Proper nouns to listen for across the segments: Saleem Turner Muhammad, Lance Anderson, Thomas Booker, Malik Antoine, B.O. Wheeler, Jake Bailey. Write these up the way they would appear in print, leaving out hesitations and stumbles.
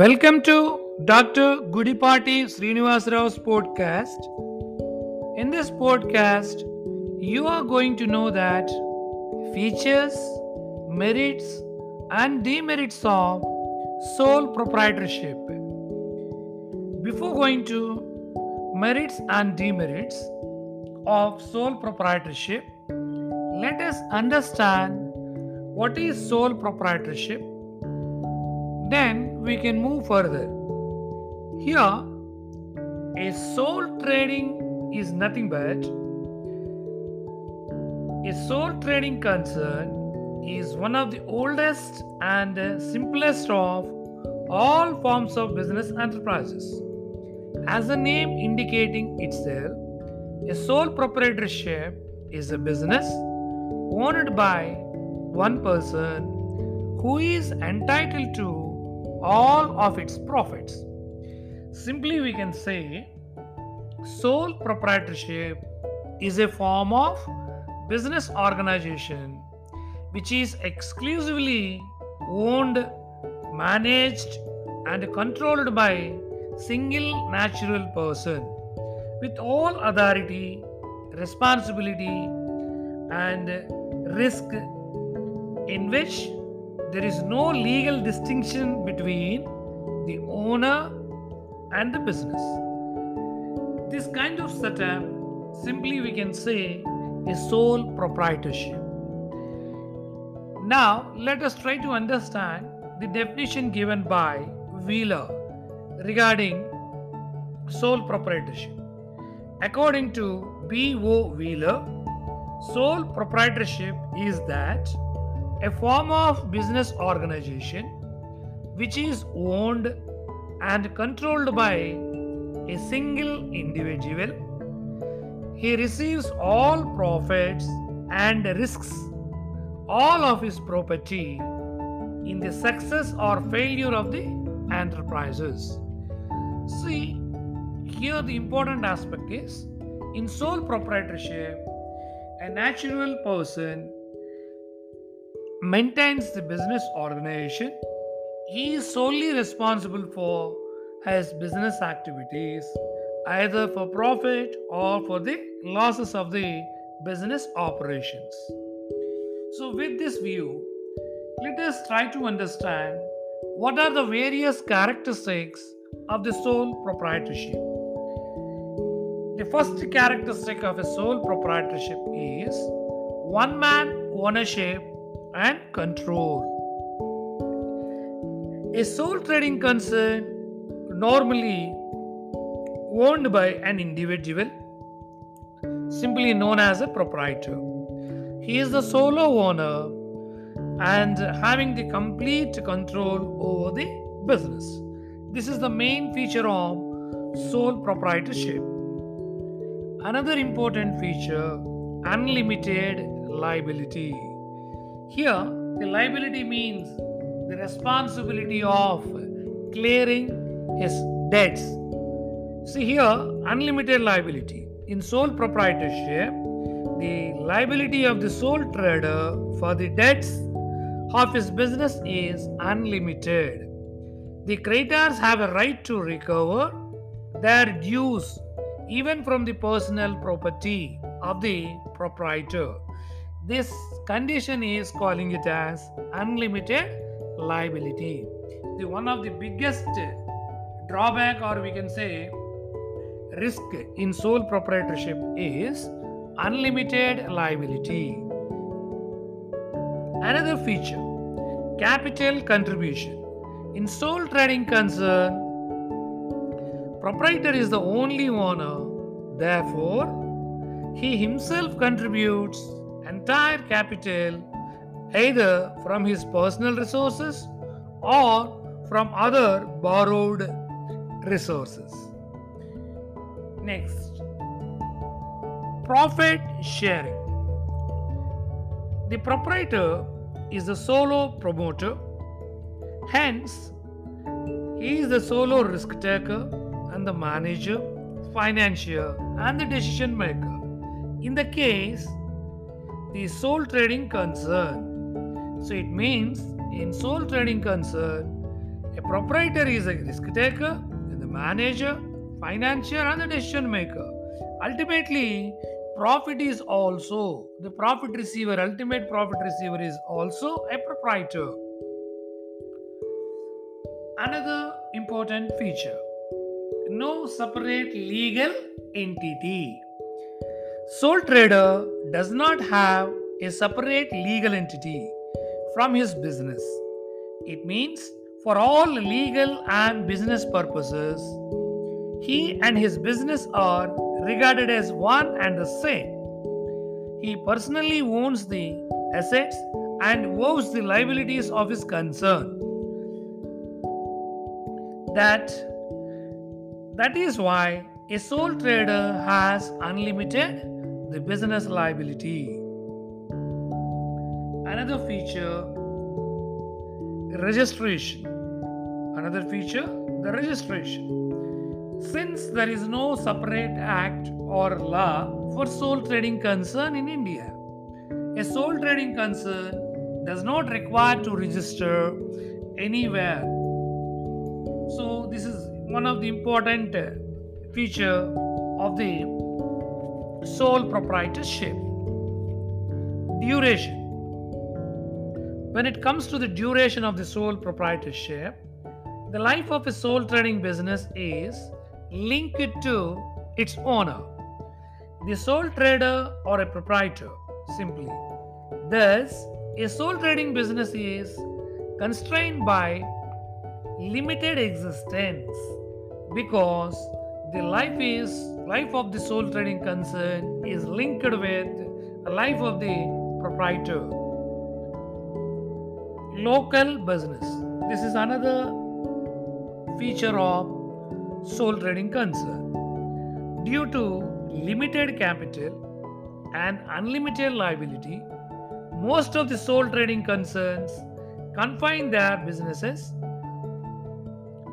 Welcome to Dr. Gudipati Srinivas Rao's podcast. In this podcast, you are going to know that features, merits and demerits of sole proprietorship. Before going to merits and demerits of sole proprietorship, let us understand what is sole proprietorship. Then we can move further. Here, a sole trading is nothing but a sole trading concern is one of the oldest and simplest of all forms of business enterprises. As the name indicating itself, a sole proprietorship is a business owned by one person who is entitled to all of its profits. Simply we can say sole proprietorship is a form of business organization which is exclusively owned, managed and controlled by single natural person with all authority, responsibility and risk, in which there is no legal distinction between the owner and the business. This kind of setup, simply we can say, is sole proprietorship. Now, let us try to understand the definition given by Wheeler regarding sole proprietorship. According to B.O. Wheeler, sole proprietorship is that a form of business organization which is owned and controlled by a single individual. He receives all profits and risks, all of his property, in the success or failure of the enterprises. See, here the important aspect is, in sole proprietorship, a natural person maintains the business organization. He is solely responsible for his business activities, either for profit or for the losses of the business operations. So with this view, let us try to understand what are the various characteristics of the sole proprietorship. The first characteristic of a sole proprietorship is one-man ownership and control. A sole trading concern normally owned by an individual, simply known as a proprietor. He is the solo owner and having the complete control over the business. This is the main feature of sole proprietorship. Another important feature, unlimited liability. Here, the liability means the responsibility of clearing his debts. See here, unlimited liability. In sole proprietorship, the liability of the sole trader for the debts of his business is unlimited. The creditors have a right to recover their dues even from the personal property of the proprietor. This condition is calling it as unlimited liability. The one of the biggest drawback, or we can say risk, in sole proprietorship is unlimited liability. Another feature, capital contribution. In sole trading concern, proprietor is the only owner. Therefore, he himself contributes entire capital either from his personal resources or from other borrowed resources. Next, profit sharing. The proprietor is the solo promoter, hence he is the solo risk taker and the manager, financier and the decision maker. In the case the sole trading concern, so it means in sole trading concern, A proprietor is a risk taker, the manager, financier, and the decision maker. Ultimately, ultimate profit receiver is also a proprietor. Another important feature, no separate legal entity. Sole trader does not have a separate legal entity from his business. It means for all legal and business purposes, he and his business are regarded as one and the same. He personally owns the assets and vows the liabilities of his concern. That is why a sole trader has unlimited the business liability. Another feature, registration. The registration. Since there is no separate act or law for sole trading concern in India, a sole trading concern does not require to register anywhere. So this is one of the important feature of the sole proprietorship. Duration. When it comes to the duration of the sole proprietorship, the life of a sole trading business is linked to its owner, the sole trader or a proprietor, simply. Thus, a sole trading business is constrained by limited existence because the life of the sole trading concern is linked with the life of the proprietor. Local business. This is another feature of sole trading concern. Due to limited capital and unlimited liability, most of the sole trading concerns confine their businesses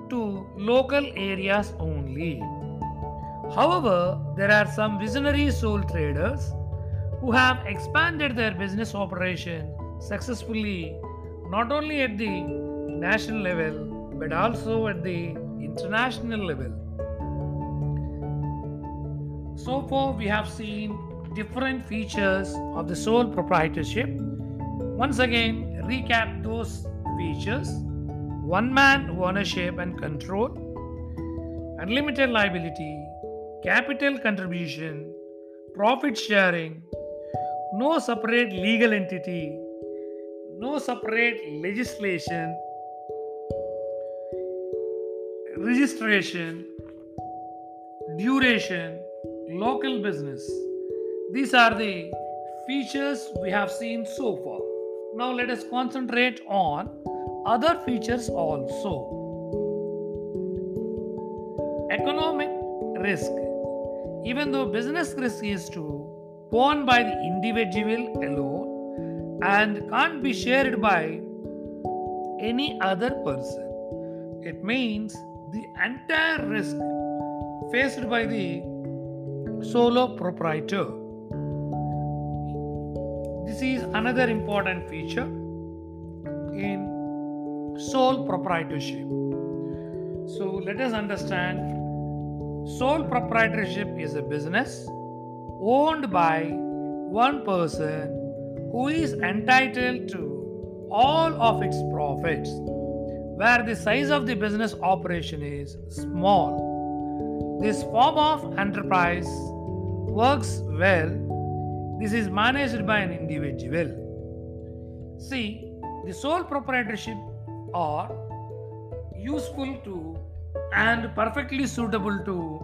to local areas only. However, there are some visionary sole traders who have expanded their business operation successfully not only at the national level but also at the international level. So far we have seen different features of the sole proprietorship. Once again, recap those features. One-man ownership and control, unlimited liability, capital contribution, profit sharing, no separate legal entity, no separate legislation, registration, duration, local business. These are the features we have seen so far. Now let us concentrate on other features also. Economic risk. Even though business risk is borne by the individual alone and can't be shared by any other person, it means the entire risk faced by the solo proprietor. This is another important feature in sole proprietorship. So let us understand, sole proprietorship is a business owned by one person who is entitled to all of its profits, where the size of the business operation is small. This form of enterprise works well. This is managed by an individual. See, the sole proprietorship are useful to and perfectly suitable to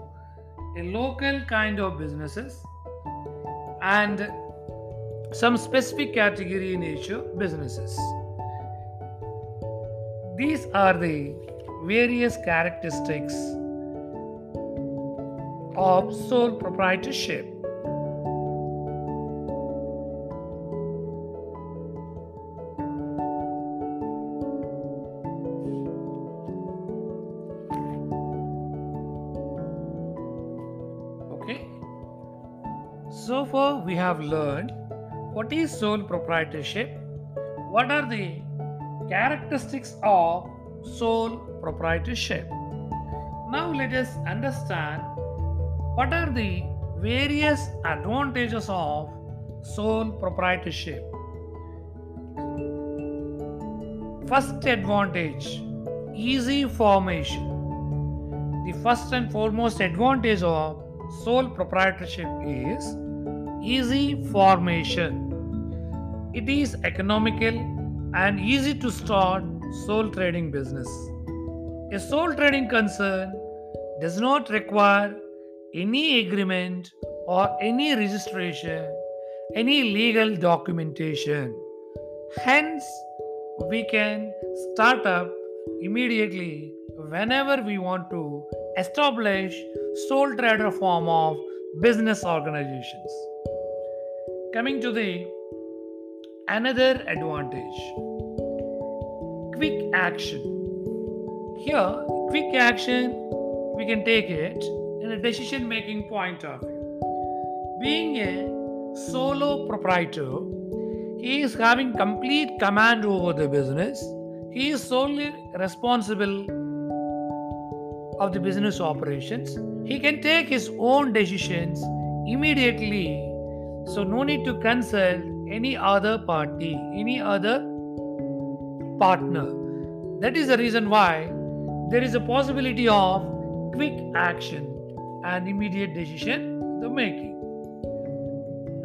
a local kind of businesses and some specific category nature businesses. These are the various characteristics of sole proprietorship. So far we have learned what is sole proprietorship, what are the characteristics of sole proprietorship. Now let us understand what are the various advantages of sole proprietorship. First advantage, easy formation. The first and foremost advantage of sole proprietorship is easy formation. It is economical and easy to start sole trading business. A sole trading concern does not require any agreement or any registration, any legal documentation. Hence, we can start up immediately whenever we want to establish sole trader form of business organizations. Coming to the another advantage, quick action. Here, quick action, we can take it in a decision-making point of view. Being a solo proprietor, he is having complete command over the business. He is solely responsible of the business operations. He can take his own decisions immediately, so no need to consult any other party, any other partner. That is the reason why there is a possibility of quick action and immediate decision the making.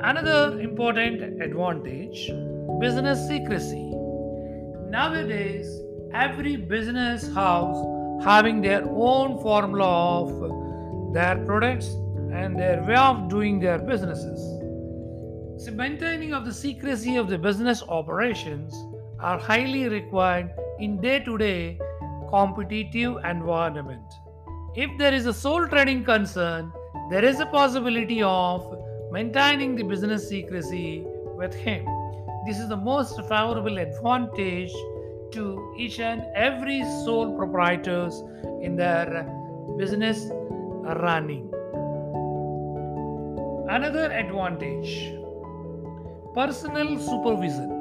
Another important advantage, business secrecy. Nowadays, every business house having their own formula of their products and their way of doing their businesses. So maintaining of the secrecy of the business operations are highly required in day-to-day competitive environment. If there is a sole trading concern, there is a possibility of maintaining the business secrecy with him. This is the most favorable advantage to each and every sole proprietors in their business running. Another advantage, personal supervision.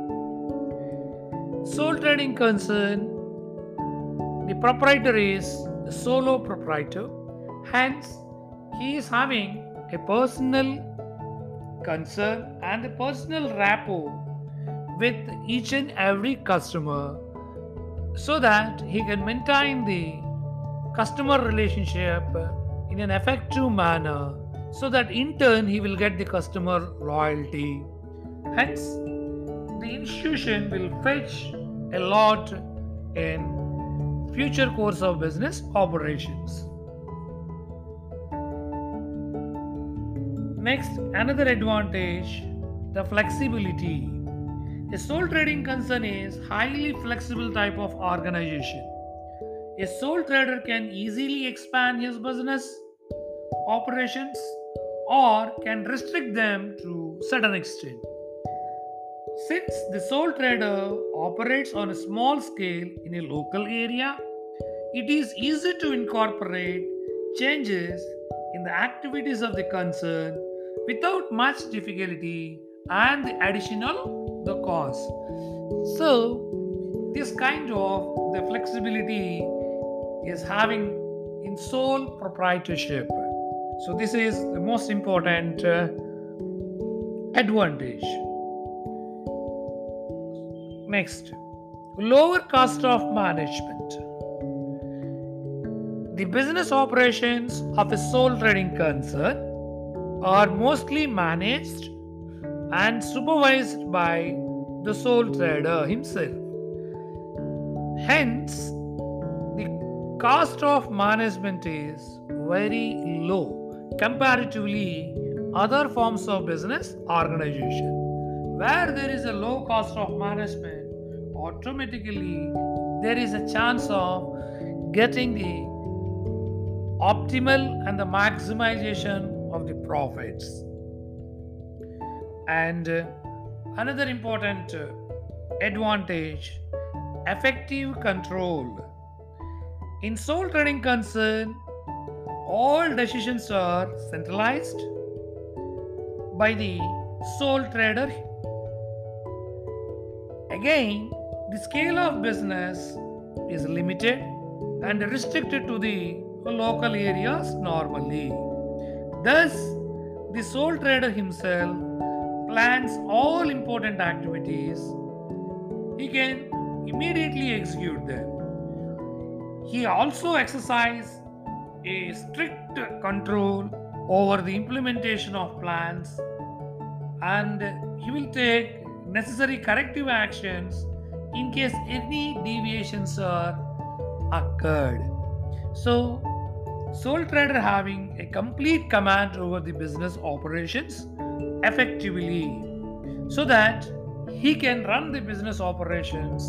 Sole trading concern, the proprietor is a solo proprietor, hence he is having a personal concern and a personal rapport with each and every customer, so that he can maintain the customer relationship in an effective manner, so that in turn he will get the customer loyalty. Hence, the institution will fetch a lot in future course of business operations. Next, another advantage, the flexibility. A sole trading concern is highly flexible type of organization. A sole trader can easily expand his business operations or can restrict them to certain extent. Since the sole trader operates on a small scale in a local area, it is easy to incorporate changes in the activities of the concern without much difficulty and the additional the cost. So this kind of the flexibility is having in sole proprietorship. So this is the most important advantage. Next, lower cost of management. The business operations of a sole trading concern are mostly managed and supervised by the sole trader himself. Hence, the cost of management is very low comparatively other forms of business organization. Where there is a low cost of management, automatically there is a chance of getting the optimal and the maximization of the profits. And another important advantage, effective control. In sole trading concern, all decisions are centralized by the sole trader. Again, the scale of business is limited and restricted to the local areas normally. Thus, the sole trader himself plans all important activities. He can immediately execute them. He also exercises a strict control over the implementation of plans, and he will take necessary corrective actions in case any deviations are occurred. So, sole trader having a complete command over the business operations effectively, so that he can run the business operations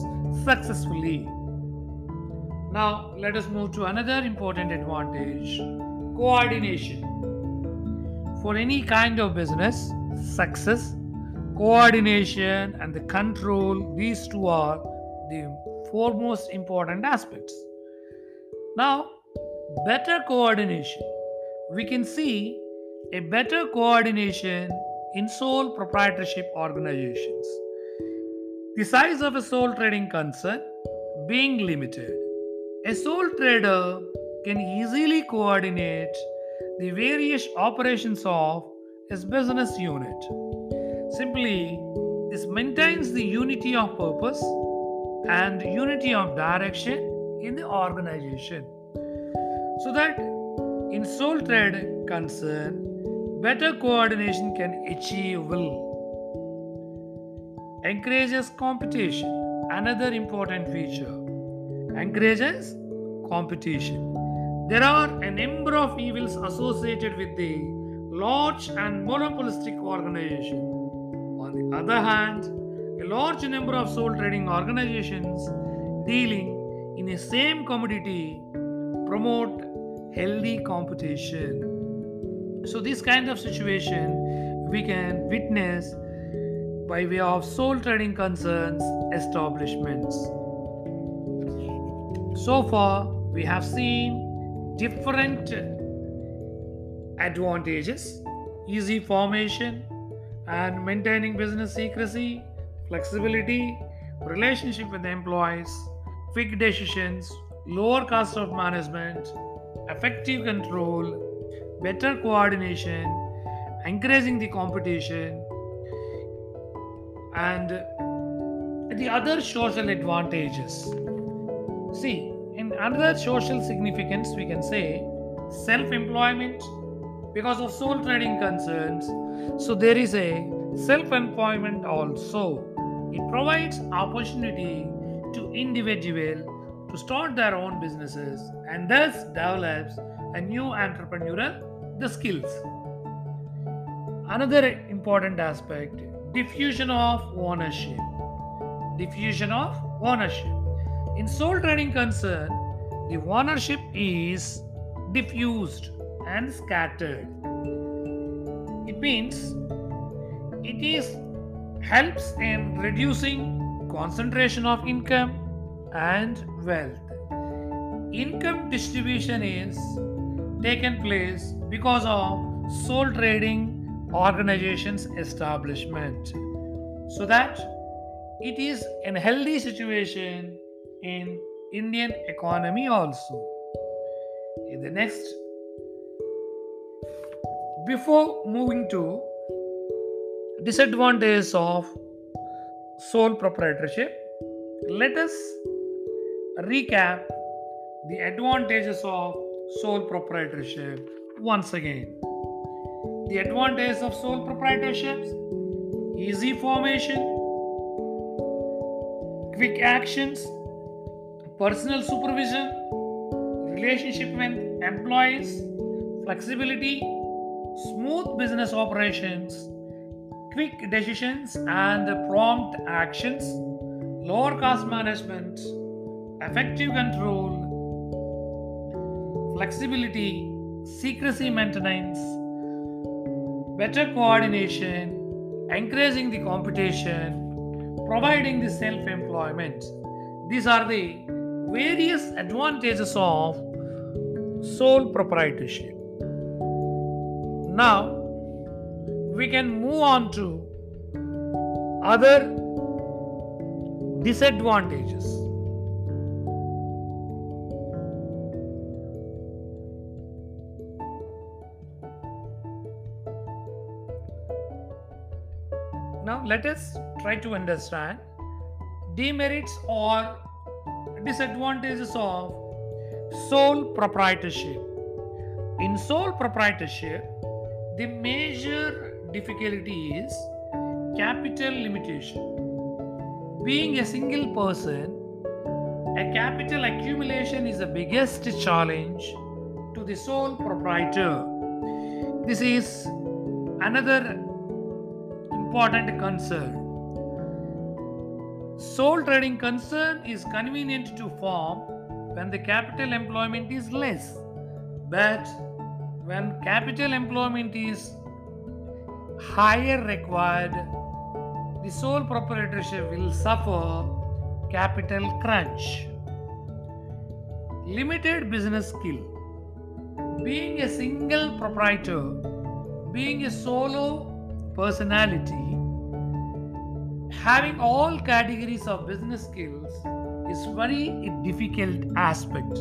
successfully. Now, let us move to another important advantage: coordination. For any kind of business success, coordination and the control, these two are the foremost important aspects. Now, better coordination. We can see a better coordination in sole proprietorship organizations. The size of a sole trading concern being limited, a sole trader can easily coordinate the various operations of his business unit. Simply, this maintains the unity of purpose and unity of direction in the organization. So that in sole trade concern, better coordination can achieve will. Encourages competition, another important feature. Encourages competition. There are a number of evils associated with the large and monopolistic organization. On the other hand, a large number of sole trading organizations dealing in the same commodity promote healthy competition. So this kind of situation we can witness by way of sole trading concerns establishments. So far, we have seen different advantages: easy formation and maintaining business secrecy, flexibility, relationship with employees, quick decisions, lower cost of management, effective control, better coordination, encouraging the competition. And the other social advantages. See, another social significance, we can say self-employment because of sole trading concerns. So there is a self-employment also. It provides opportunity to individuals to start their own businesses and thus develops a new entrepreneurial skills. Another important aspect, diffusion of ownership. In sole trading concern, the ownership is diffused and scattered. It means it helps in reducing concentration of income and wealth. Income distribution is taken place because of sole trading organizations establishment, so that it is a healthy situation in Indian economy also. In the next, before moving to disadvantages of sole proprietorship, let us recap the advantages of sole proprietorship once again. The advantages of sole proprietorships: easy formation, quick actions, personal supervision, relationship with employees, flexibility, smooth business operations, quick decisions and prompt actions, lower cost management, effective control, flexibility, secrecy maintenance, better coordination, encouraging the competition, providing the self-employment. These are the various advantages of sole proprietorship. Now, we can move on to other disadvantages. Now let us try to understand demerits or disadvantages of sole proprietorship. In sole proprietorship, the major difficulty is capital limitation. Being a single person, a capital accumulation is the biggest challenge to the sole proprietor. This is another important concern. Sole trading concern is convenient to form when the capital employment is less, but when capital employment is higher required, the sole proprietorship will suffer capital crunch. Limited business skill. Being a single proprietor, being a solo personality, having all categories of business skills is very difficult aspect.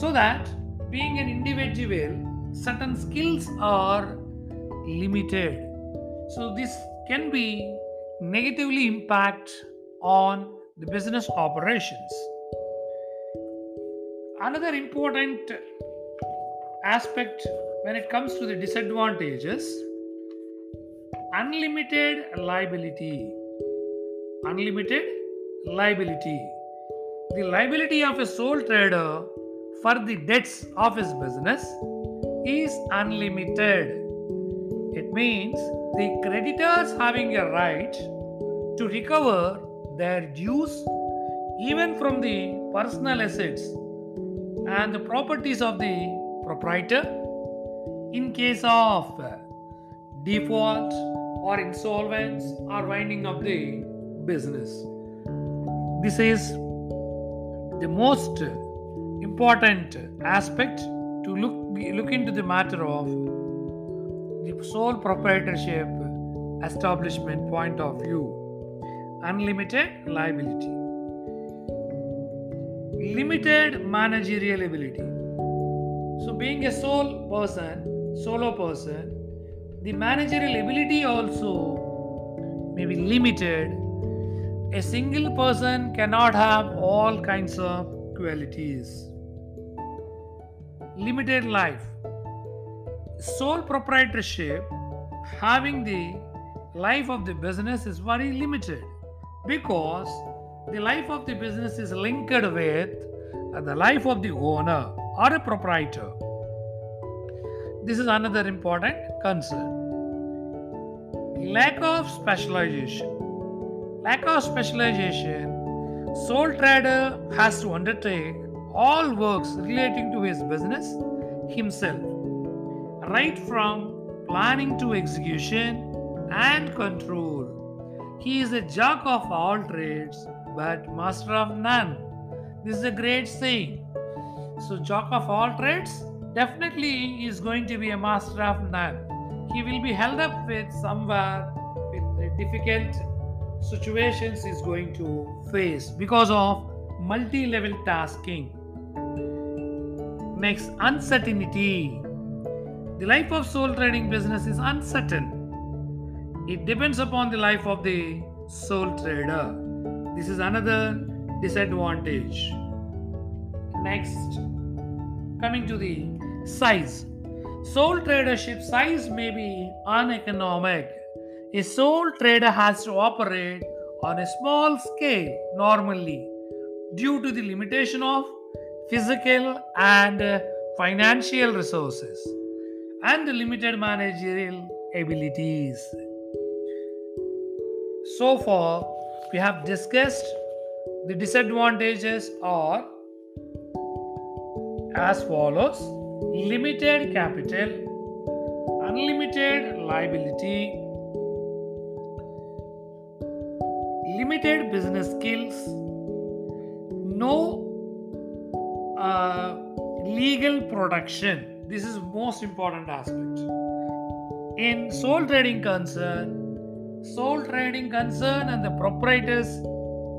So that being an individual, certain skills are limited. So this can be negatively impact on the business operations. Another important aspect when it comes to the disadvantages: unlimited liability. The liability of a sole trader for the debts of his business is unlimited. It means the creditors having a right to recover their dues even from the personal assets and the properties of the proprietor in case of default or insolvents or winding up the business. This is the most important aspect to look into the matter of the sole proprietorship establishment point of view. Unlimited liability. Limited managerial ability. So being a solo person, the managerial ability also may be limited. A single person cannot have all kinds of qualities. Limited life. Sole proprietorship, having the life of the business is very limited because the life of the business is linked with the life of the owner or a proprietor. This is another important concern. Lack of specialization. Sole trader has to undertake all works relating to his business himself, right from planning to execution and control. He is a jack of all trades but master of none. This is a great saying. So jack of all trades definitely is going to be a master of none. He will be held up with somewhere with difficult situations he's going to face because of multi-level tasking. Next, uncertainty. The life of sole trading business is uncertain. It depends upon the life of the sole trader. This is another disadvantage. Next, coming to the size. Sole tradership size may be uneconomic. A sole trader has to operate on a small scale normally due to the limitation of physical and financial resources and limited managerial abilities. So far, we have discussed the disadvantages are as follows: limited capital, unlimited liability, limited business skills, no legal protection. This is most important aspect. In sole trading concern and the proprietors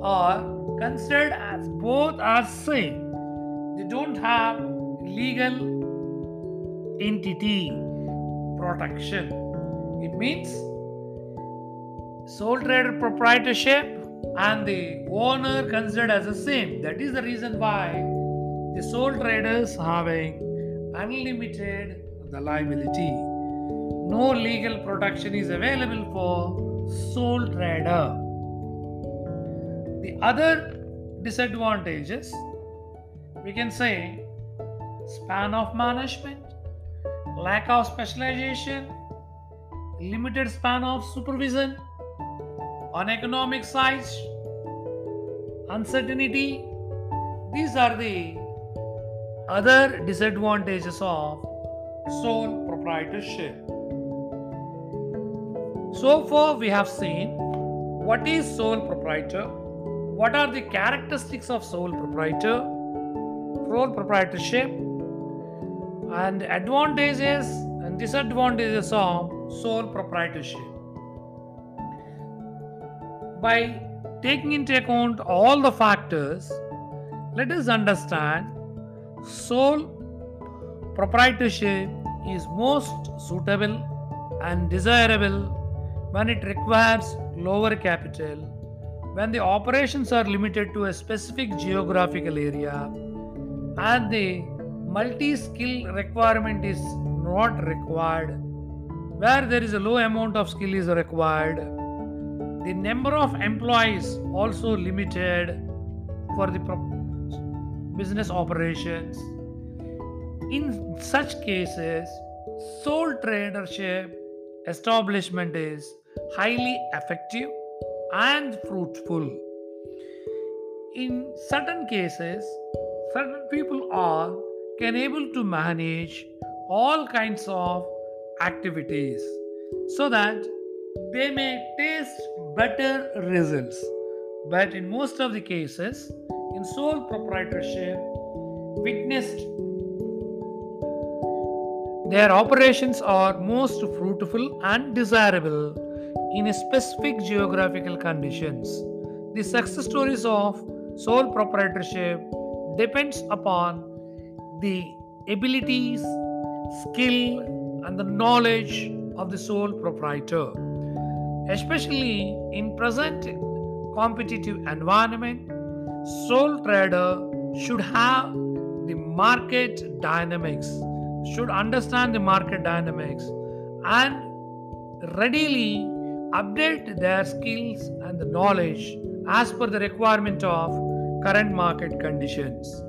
are considered as both are same. They don't have legal entity protection. It means sole trader proprietorship and the owner considered as the same. That is the reason why the sole traders having unlimited the liability. No legal protection is available for sole trader. The other disadvantages, we can say span of management, lack of specialization, limited span of supervision, uneconomic size, uncertainty. These are the other disadvantages of sole proprietorship. So far we have seen what is sole proprietor, what are the characteristics of sole proprietor, sole proprietorship, and advantages and disadvantages of sole proprietorship. By taking into account all the factors, let us understand sole proprietorship is most suitable and desirable when it requires lower capital, when the operations are limited to a specific geographical area, and the multi-skill requirement is not required. Where there is a low amount of skill is required. The number of employees also limited for the business operations. In such cases, sole tradership establishment is highly effective and fruitful. In certain cases, certain people are able to manage all kinds of activities so that they may taste better results. But in most of the cases, in sole proprietorship, witnessed their operations are most fruitful and desirable in a specific geographical conditions. The success stories of sole proprietorship depends upon the abilities, skill, and the knowledge of the sole proprietor. Especially in present competitive environment, sole trader should have the market dynamics, should understand the market dynamics and readily update their skills and the knowledge as per the requirement of current market conditions.